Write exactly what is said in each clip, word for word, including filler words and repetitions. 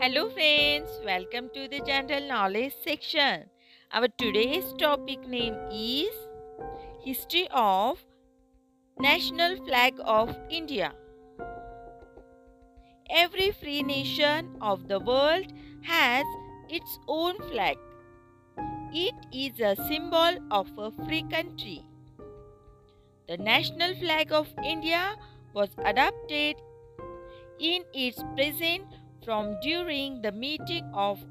Hello friends, welcome to the general knowledge section. Our today's topic name is History of National Flag of India. Every free nation of the world has its own flag. It is a symbol of a free country. The national flag of India was adopted in its present from during the meeting of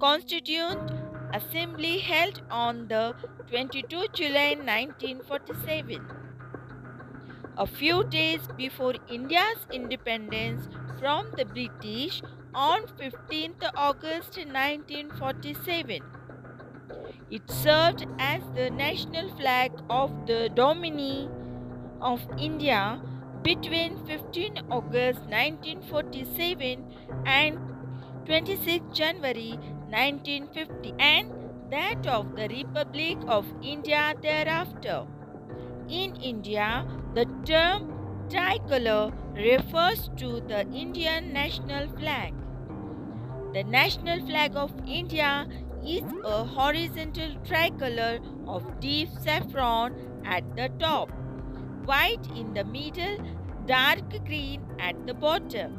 Constituent Assembly held on the twenty-second of July nineteen forty-seven. A few days before India's independence from the British on fifteenth of August nineteen forty-seven. It served as the national flag of the Dominion of India between fifteenth of August nineteen forty-seven and twenty-sixth of January nineteen fifty, and that of the Republic of India thereafter. In India, the term tricolor refers to the Indian national flag. The national flag of India is a horizontal tricolor of deep saffron at the top, white in the middle, dark green at the bottom,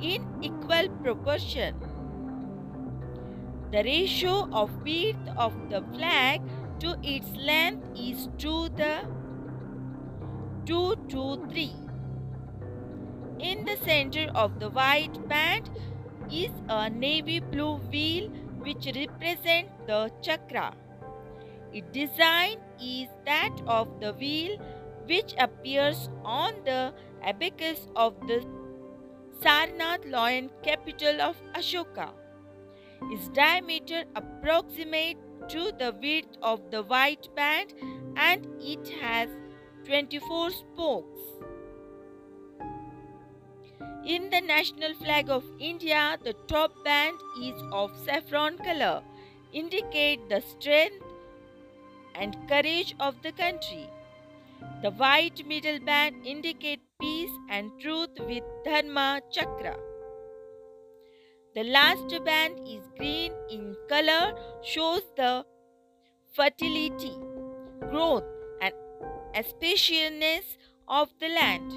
in equal proportion. The ratio of width of the flag to its length is two to three. In the center of the white band is a navy blue wheel which represents the chakra. Its design is that of the wheel which appears on the abacus of the Sarnath Lion capital of Ashoka. Its diameter approximates to the width of the white band, and it has twenty-four spokes. In the national flag of India, the top band is of saffron color, indicating the strength and courage of the country. The white middle band indicates peace and truth with dharma chakra. The last band is green in color, shows the fertility, growth and auspiciousness of the land.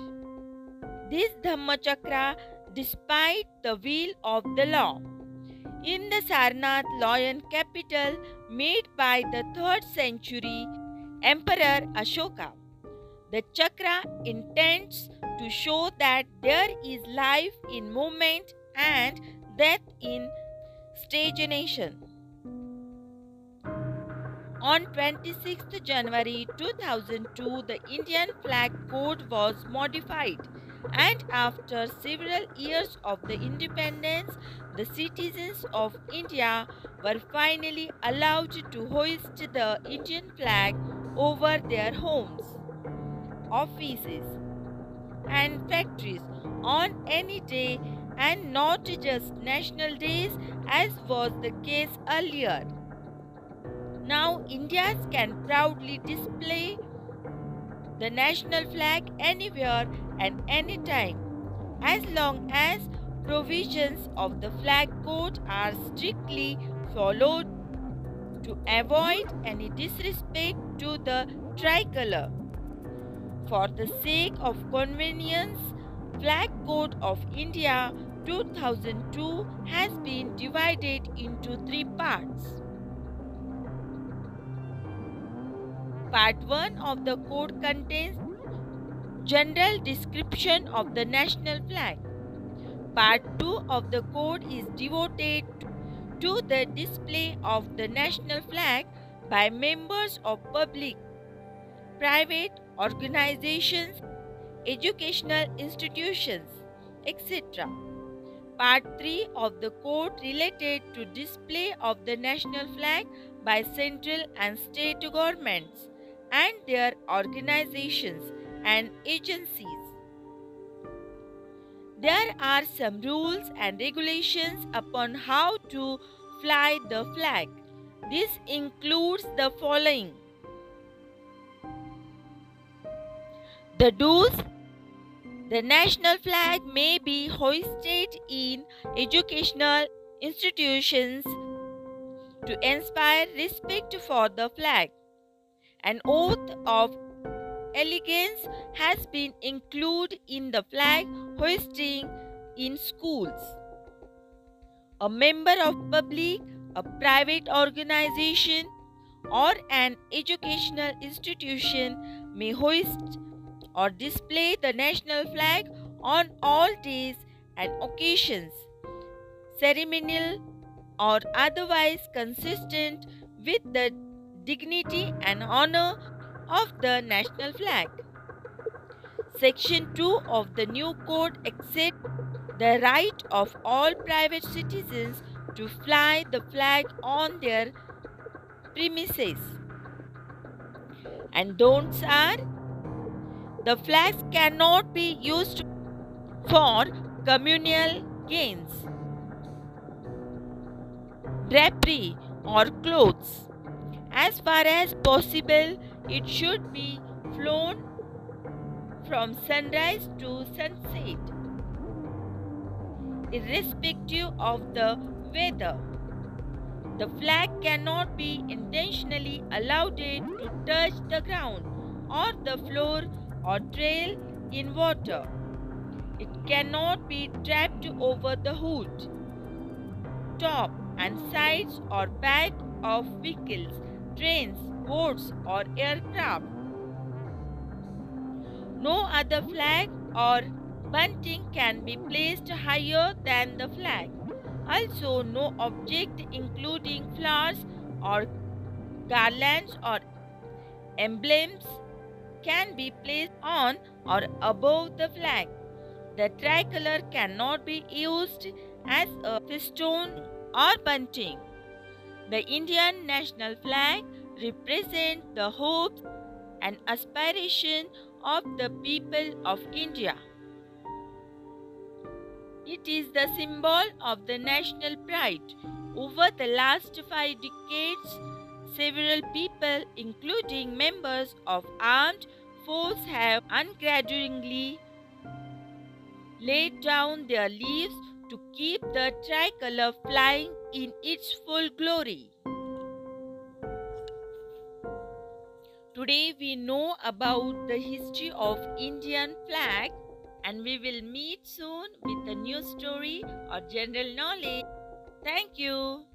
This dharma chakra despite the will of the law. In the Sarnath Lion capital made by the third century Emperor Ashoka, the chakra intends to show that there is life in movement and death in stagnation. On twenty-sixth of January two thousand two, the Indian Flag Code was modified, and after several years of the independence, the citizens of India were finally allowed to hoist the Indian flag over their homes, offices and factories on any day, and not just national days as was the case earlier. Now India can proudly display the national flag anywhere and anytime, as long as provisions of the flag code are strictly followed to avoid any disrespect to the tricolor. For the sake of convenience, Flag Code of India two thousand two has been divided into three parts. Part one of the code contains general description of the national flag. Part two of the code is devoted to the display of the national flag by members of public, private organizations, educational institutions, et cetera. Part three of the code related to display of the national flag by central and state governments and their organizations and agencies. There are some rules and regulations upon how to fly the flag. This includes the following: the do's The national flag may be hoisted in educational institutions to inspire respect for the flag. An oath of allegiance has been included in the flag hoisting in schools. A member of public, a private organization, or an educational institution may hoist or display the national flag on all days and occasions, ceremonial or otherwise consistent with the dignity and honor of the national flag. Section two of the new code accepts the right of all private citizens to fly the flag on their premises. And don'ts are: the flags cannot be used for communal gains, drapery or clothes. As far as possible, it should be flown from sunrise to sunset, irrespective of the weather. The flag cannot be intentionally allowed to touch the ground or the floor or trail in water. It cannot be draped over the hood, top and sides or back of vehicles, trains, boats or aircraft. No other flag or bunting can be placed higher than the flag. Also, no object including flowers or garlands or emblems can be placed on or above the flag. The tricolor cannot be used as a festoon or bunting. The Indian national flag represents the hopes and aspirations of the people of India. It is the symbol of the national pride. Over the last five decades, several people, including members of armed forces, have ungrudgingly laid down their lives to keep the tricolor flying in its full glory. Today we know about the history of Indian flag, and we will meet soon with a new story or general knowledge. Thank you.